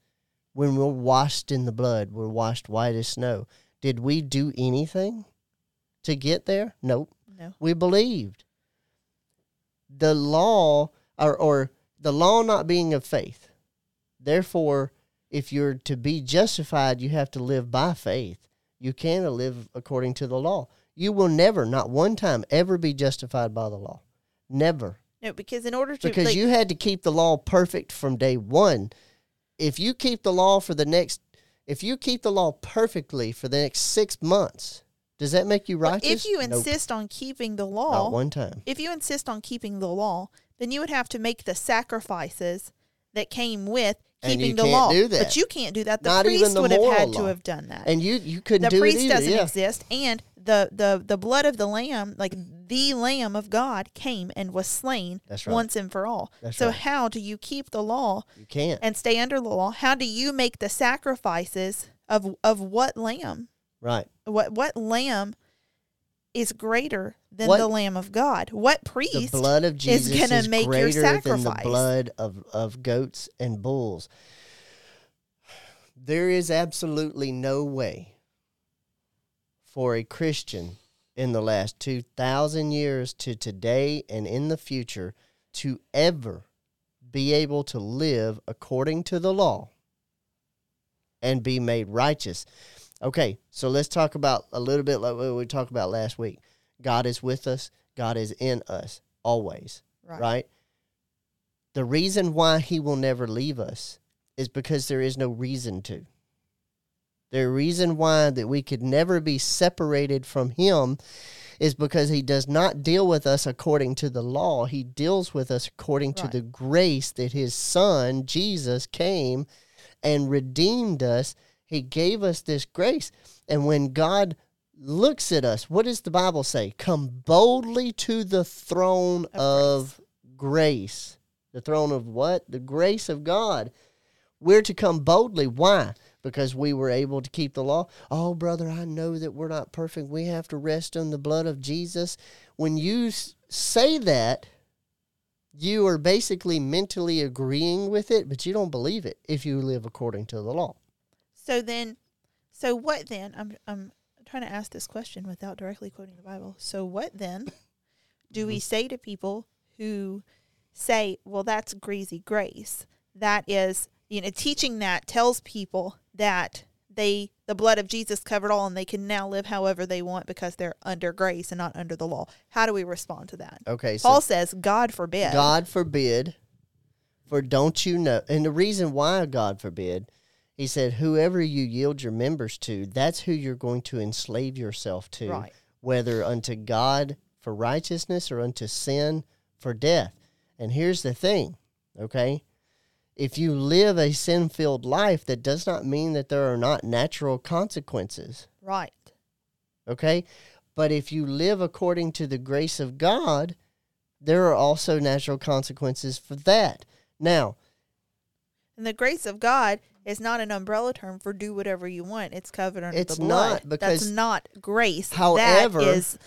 When we're washed in the blood, we're washed white as snow. Did we do anything to get there? Nope. No. We believed. The law, or, or the law not being of faith. Therefore, if you're to be justified, you have to live by faith. You can't live according to the law. You will never, not one time, ever be justified by the law. Never. No, because in order to... Because like, you had to keep the law perfect from day one. If you keep the law for the next, if you keep the law perfectly for the next six months, does that make you righteous? If you insist nope. on keeping the law, not one time. If you insist on keeping the law, then you would have to make the sacrifices that came with keeping the law. Do that. But you can't do that. The not priest the would have had law. To have done that, and you you couldn't the do it either. The priest doesn't yeah. exist, and the, the the blood of the Lamb, like the Lamb of God, came and was slain right. once and for all. That's so right. how do you keep the law? You can't. And stay under the law? How do you make the sacrifices of of what lamb? Right. What what lamb is greater than what, the Lamb of God? What priest the blood of Jesus is going to make your sacrifice? Than the blood of, of goats and bulls. There is absolutely no way for a Christian in the last two thousand years to today and in the future to ever be able to live according to the law and be made righteous. Okay, so let's talk about a little bit like what we talked about last week. God is with us. God is in us always, right. right? The reason why He will never leave us is because there is no reason to. The reason why that we could never be separated from Him is because He does not deal with us according to the law. He deals with us according right. to the grace that His Son, Jesus, came and redeemed us. He gave us this grace. And when God looks at us, what does the Bible say? Come boldly to the throne of, of grace. grace. The throne of what? The grace of God. We're to come boldly. Why? because we were able to keep the law. Oh, brother, I know that we're not perfect. We have to rest on the blood of Jesus. When you say that, you are basically mentally agreeing with it, but you don't believe it if you live according to the law. So then, so what then? I'm I'm trying to ask this question without directly quoting the Bible. So what then do we say to people who say, well, that's greasy grace? That is, you know, teaching that tells people that they the blood of Jesus covered all and they can now live however they want because they're under grace and not under the law. How do we respond to that? Okay, so Paul says, God forbid. God forbid, for don't you know, and the reason why God forbid, he said, whoever you yield your members to, that's who you're going to enslave yourself to, right, whether unto God for righteousness or unto sin for death. And here's the thing, okay? If you live a sin-filled life, that does not mean that there are not natural consequences. Right. Okay? But if you live according to the grace of God, there are also natural consequences for that. Now, and the grace of God is not an umbrella term for do whatever you want. It's covered under it's the blood. It's not, because... That's not grace. However... That is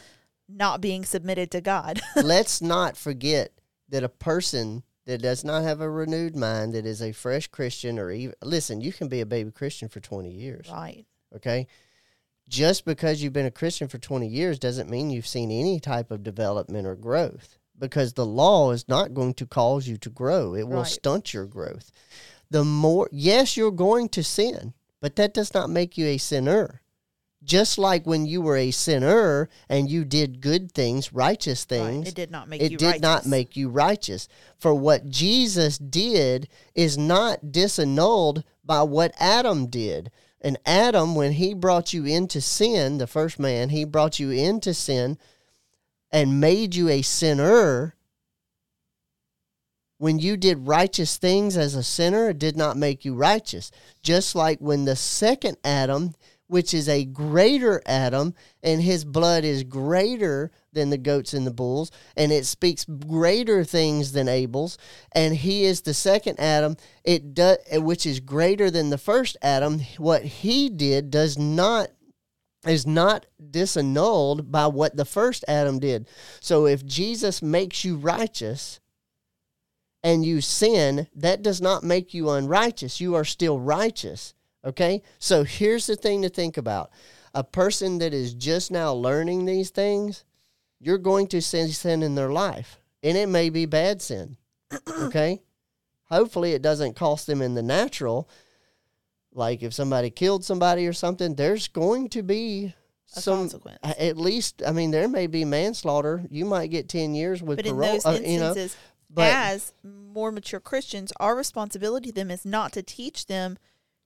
not being submitted to God. Let's not forget that a person that does not have a renewed mind, that is a fresh Christian, or even, listen, you can be a baby Christian for twenty years. Right. Okay? Just because you've been a Christian for twenty years doesn't mean you've seen any type of development or growth, because the law is not going to cause you to grow. It will right. stunt your growth. The more, yes, you're going to sin, but that does not make you a sinner. Just like when you were a sinner and you did good things, righteous things, right. it did not make it you did righteous. not make you righteous. For what Jesus did is not disannulled by what Adam did. And Adam, when he brought you into sin, the first man, he brought you into sin and made you a sinner. When you did righteous things as a sinner, it did not make you righteous. Just like when the second Adam, which is a greater Adam, and his blood is greater than the goats and the bulls, and it speaks greater things than Abel's, and he is the second Adam, it do, which is greater than the first Adam. What he did does not is not disannulled by what the first Adam did. So if Jesus makes you righteous and you sin, that does not make you unrighteous. You are still righteous. Okay, so here's the thing to think about. A person that is just now learning these things, you're going to see sin in their life, and it may be bad sin, okay? Hopefully it doesn't cost them in the natural. Like if somebody killed somebody or something, there's going to be a some consequence. At least, I mean, there may be manslaughter. You might get ten years with but parole. But in those instances, uh, you know, as more mature Christians, our responsibility to them is not to teach them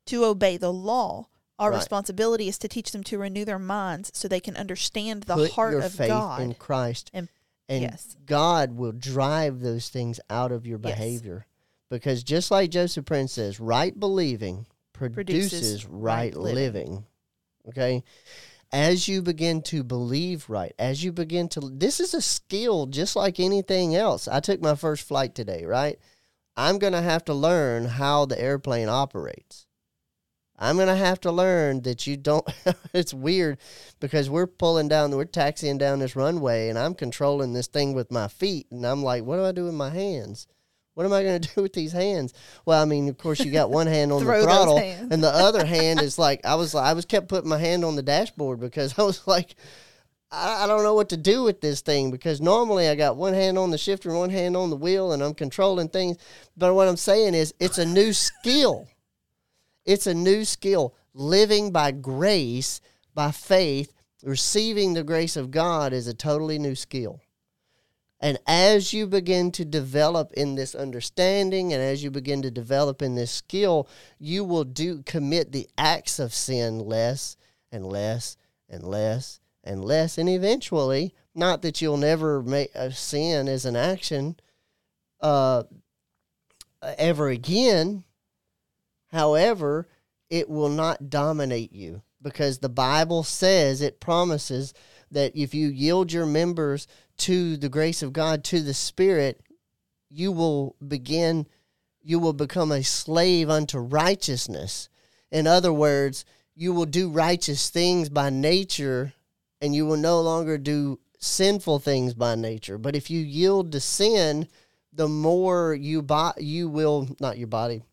to obey the law. Our right. responsibility is to teach them to renew their minds so they can understand the Put heart your of faith God in Christ. And, and yes. God will drive those things out of your behavior. Yes. Because just like Joseph Prince says, right believing produces, produces right, right living. living. Okay? As you begin to believe right, as you begin to, this is a skill just like anything else. I took my first flight today, right? I'm going to have to learn how the airplane operates. I'm going to have to learn that you don't, it's weird because we're pulling down, we're taxiing down this runway and I'm controlling this thing with my feet. And I'm like, what do I do with my hands? What am I going to do with these hands? Well, I mean, of course you got one hand on the throttle and the other hand is like, I was, I was kept putting my hand on the dashboard because I was like, I, I don't know what to do with this thing because normally I got one hand on the shifter, one hand on the wheel and I'm controlling things. But what I'm saying is it's a new skill. It's a new skill, living by grace, by faith, receiving the grace of God is a totally new skill. And as you begin to develop in this understanding and as you begin to develop in this skill, you will do commit the acts of sin less and less and less and less. And eventually, not that you'll never make a sin as an action uh, ever again, however, it will not dominate you because the Bible says it promises that if you yield your members to the grace of God, to the Spirit, you will begin, you will become a slave unto righteousness. In other words, you will do righteous things by nature, and you will no longer do sinful things by nature. But if you yield to sin, the more you bo- you will, not your body,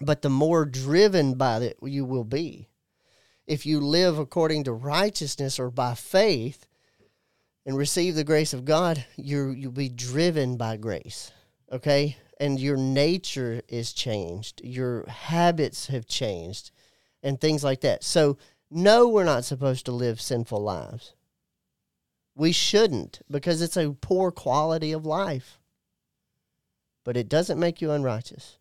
but the more driven by it you will be. If you live according to righteousness or by faith and receive the grace of God, you're, you'll be driven by grace, okay? And your nature is changed. Your habits have changed and things like that. So, no, we're not supposed to live sinful lives. We shouldn't, because it's a poor quality of life. But it doesn't make you unrighteous.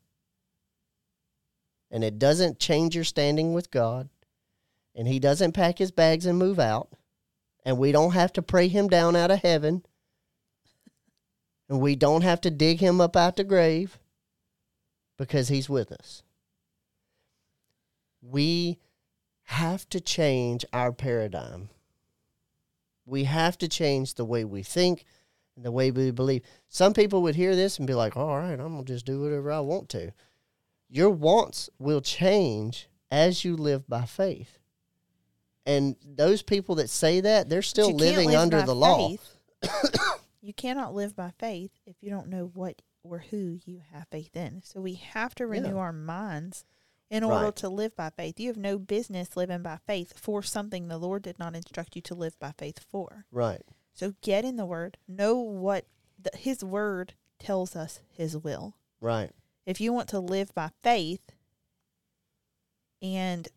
And it doesn't change your standing with God. And he doesn't pack his bags and move out. And we don't have to pray him down out of heaven. And we don't have to dig him up out the grave, because he's with us. We have to change our paradigm. We have to change the way we think and the way we believe. Some people would hear this and be like, all right, I'm going to just do whatever I want to. Your wants will change as you live by faith. And those people that say that, they're still living under the law. You cannot live by faith if you don't know what or who you have faith in. So we have to renew yeah. our minds in order right. to live by faith. You have no business living by faith for something the Lord did not instruct you to live by faith for. Right. So get in the Word. Know what the, His Word tells us His will. Right. If you want to live by faith and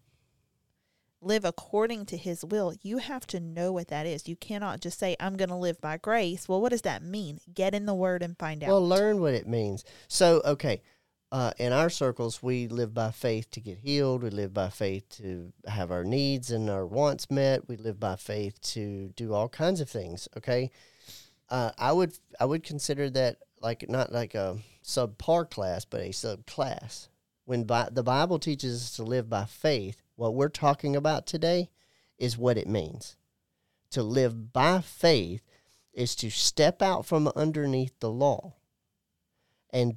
live according to His will, you have to know what that is. You cannot just say, I'm going to live by grace. Well, what does that mean? Get in the Word and find out. Well, learn what it means. So, okay, uh, in our circles, we live by faith to get healed. We live by faith to have our needs and our wants met. We live by faith to do all kinds of things, okay? Uh, I would I would consider that like not like a subpar class, but a subclass. When Bi- the Bible teaches us to live by faith, what we're talking about today is what it means. To live by faith is to step out from underneath the law and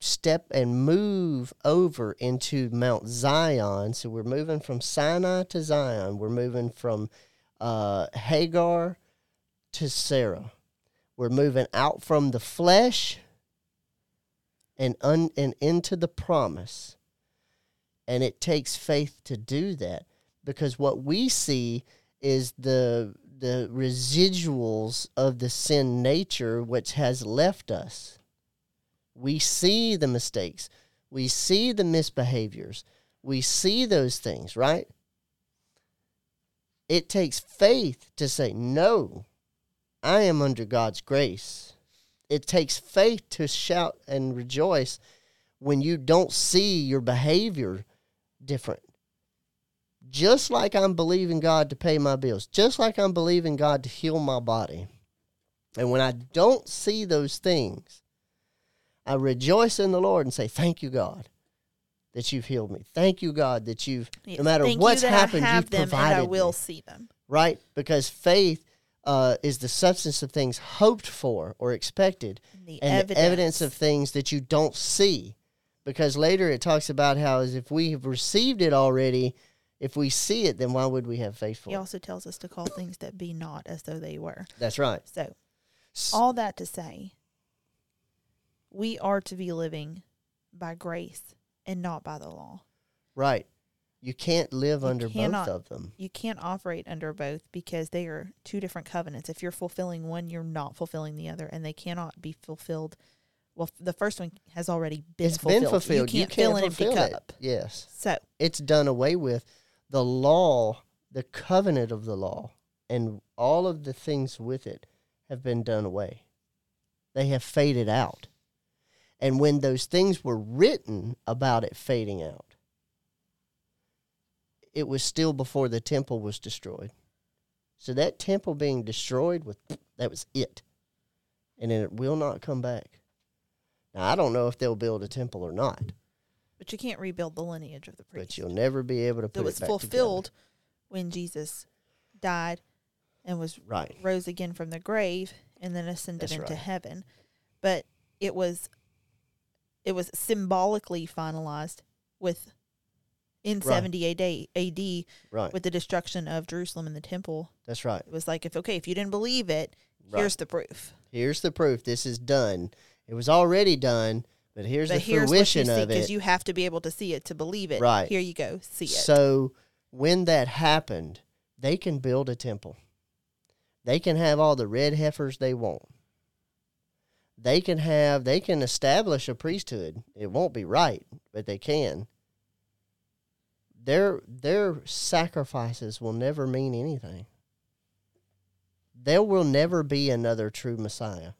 step and move over into Mount Zion. So we're moving from Sinai to Zion. We're moving from uh, Hagar to Sarah. We're moving out from the flesh and un- and into the promise. And it takes faith to do that, because what we see is the the residuals of the sin nature which has left us. We see the mistakes. We see the misbehaviors. We see those things, right? It takes faith to say, no, I am under God's grace. It takes faith to shout and rejoice when you don't see your behavior different. Just like I'm believing God to pay my bills, just like I'm believing God to heal my body, and when I don't see those things, I rejoice in the Lord and say, thank you, God, that you've healed me. Thank you, God, that you've yes. no matter thank what's you happened, I have you've them provided and I will me. See them, right? Because faith uh, is the substance of things hoped for or expected, and the, and evidence. the evidence of things that you don't see. Because later it talks about how as if we have received it already, if we see it, then why would we have faith for it? He also tells us to call things that be not as though they were. That's right. So, all that to say, we are to be living by grace and not by the law. Right. You can't live you under cannot, both of them. You can't operate under both, because they are two different covenants. If you're fulfilling one, you're not fulfilling the other, and they cannot be fulfilled. Well, the first one has already been it's fulfilled. Been fulfilled. You can't, you can't fill an empty cup. Yes. So it's done away with. The law, the covenant of the law, and all of the things with it have been done away. They have faded out. And when those things were written about it fading out, it was still before the temple was destroyed. So that temple being destroyed, with that was it. And then it will not come back. Now, I don't know if they'll build a temple or not. But you can't rebuild the lineage of the priest. But you'll never be able to put it back together. It was fulfilled when Jesus died and was right. rose again from the grave and then ascended That's into right. heaven. But it was it was symbolically finalized with in right. seventy A D, right. with the destruction of Jerusalem and the temple. That's right. It was like, if okay, if you didn't believe it, right. here's the proof. Here's the proof. This is done. It was already done, but here's but the here's fruition what you see, of it. Because you have to be able to see it to believe it. Right. Here you go. See it. So when that happened, they can build a temple. They can have all the red heifers they want. They can have, they can establish a priesthood. It won't be right, but they can. Their their sacrifices will never mean anything. There will never be another true Messiah.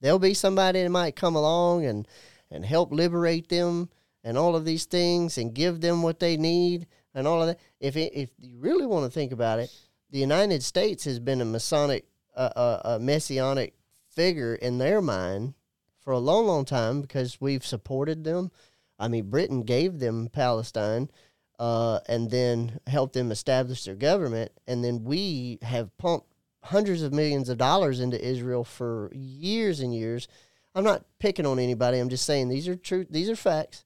There'll be somebody that might come along and, and help liberate them and all of these things and give them what they need and all of that. If it, if you really want to think about it, the United States has been a Masonic, uh, uh, a messianic figure in their mind for a long, long time because we've supported them. I mean, Britain gave them Palestine uh, and then helped them establish their government, and then we have pumped hundreds of millions of dollars into Israel for years and years. I'm not picking on anybody. I'm just saying these are true. These are facts.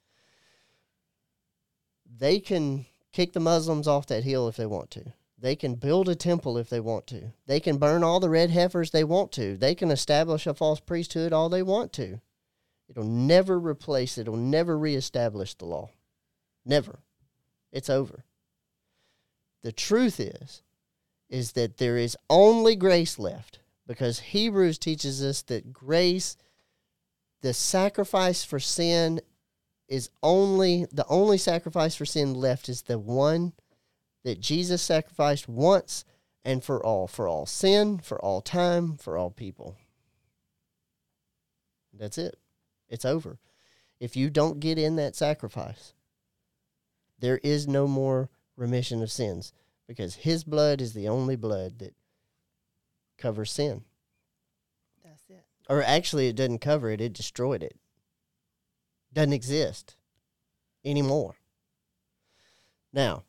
They can kick the Muslims off that hill if they want to. They can build a temple if they want to. They can burn all the red heifers they want to. They can establish a false priesthood all they want to. It'll never replace, it'll never reestablish the law. Never. It's over. The truth is, is that there is only grace left, because Hebrews teaches us that grace, the sacrifice for sin is only, the only sacrifice for sin left is the one that Jesus sacrificed once and for all, for all sin, for all time, for all people. That's it. It's over. If you don't get in that sacrifice, there is no more remission of sins, because his blood is the only blood that covers sin. That's it. Or actually, it doesn't cover it. It destroyed it. Doesn't exist anymore. Now,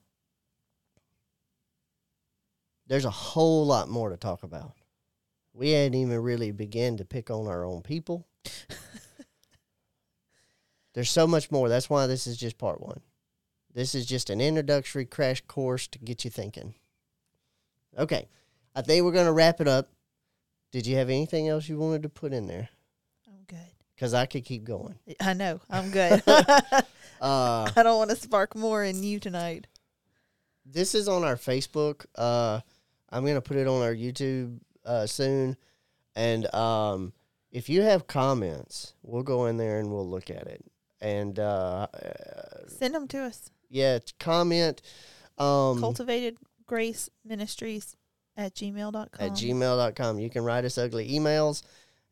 there's a whole lot more to talk about. We hadn't even really begun to pick on our own people. There's so much more. That's why this is just part one. This is just an introductory crash course to get you thinking. Okay, I think we're going to wrap it up. Did you have anything else you wanted to put in there? I'm good. Because I could keep going. I know. I'm good. uh, I don't want to spark more in you tonight. This is on our Facebook. Uh, I'm going to put it on our YouTube uh, soon. And um, if you have comments, we'll go in there and we'll look at it. And uh, send them to us. Yeah, comment. Um, Cultivated Grace Ministries at gmail dot com. At gmail dot com. You can write us ugly emails,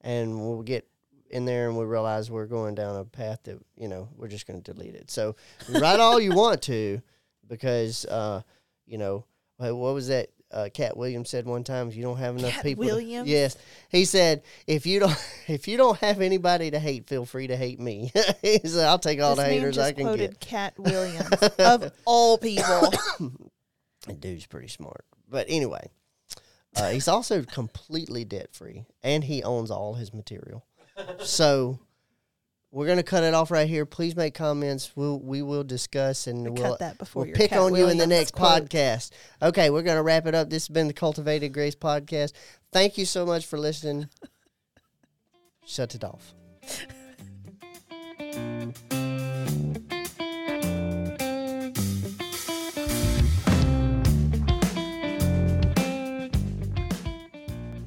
and we'll get in there and we realize we're going down a path that, you know, we're just going to delete it. So write all you want to. Because, uh, you know, what was that uh, Cat Williams said one time? If you don't have enough Cat people. Cat Williams? To, yes. He said, if you don't if you don't have anybody to hate, feel free to hate me. He said, I'll take all this the haters I can get. This man just quoted Cat Williams, of all people. The dude's pretty smart. But anyway, uh, he's also completely debt-free, and he owns all his material. So we're going to cut it off right here. Please make comments. We'll, we will discuss, and we'll, we'll, cut that before we'll pick on you in the next podcast. Okay, we're going to wrap it up. This has been the Cultivated Grace Podcast. Thank you so much for listening. Shut it off.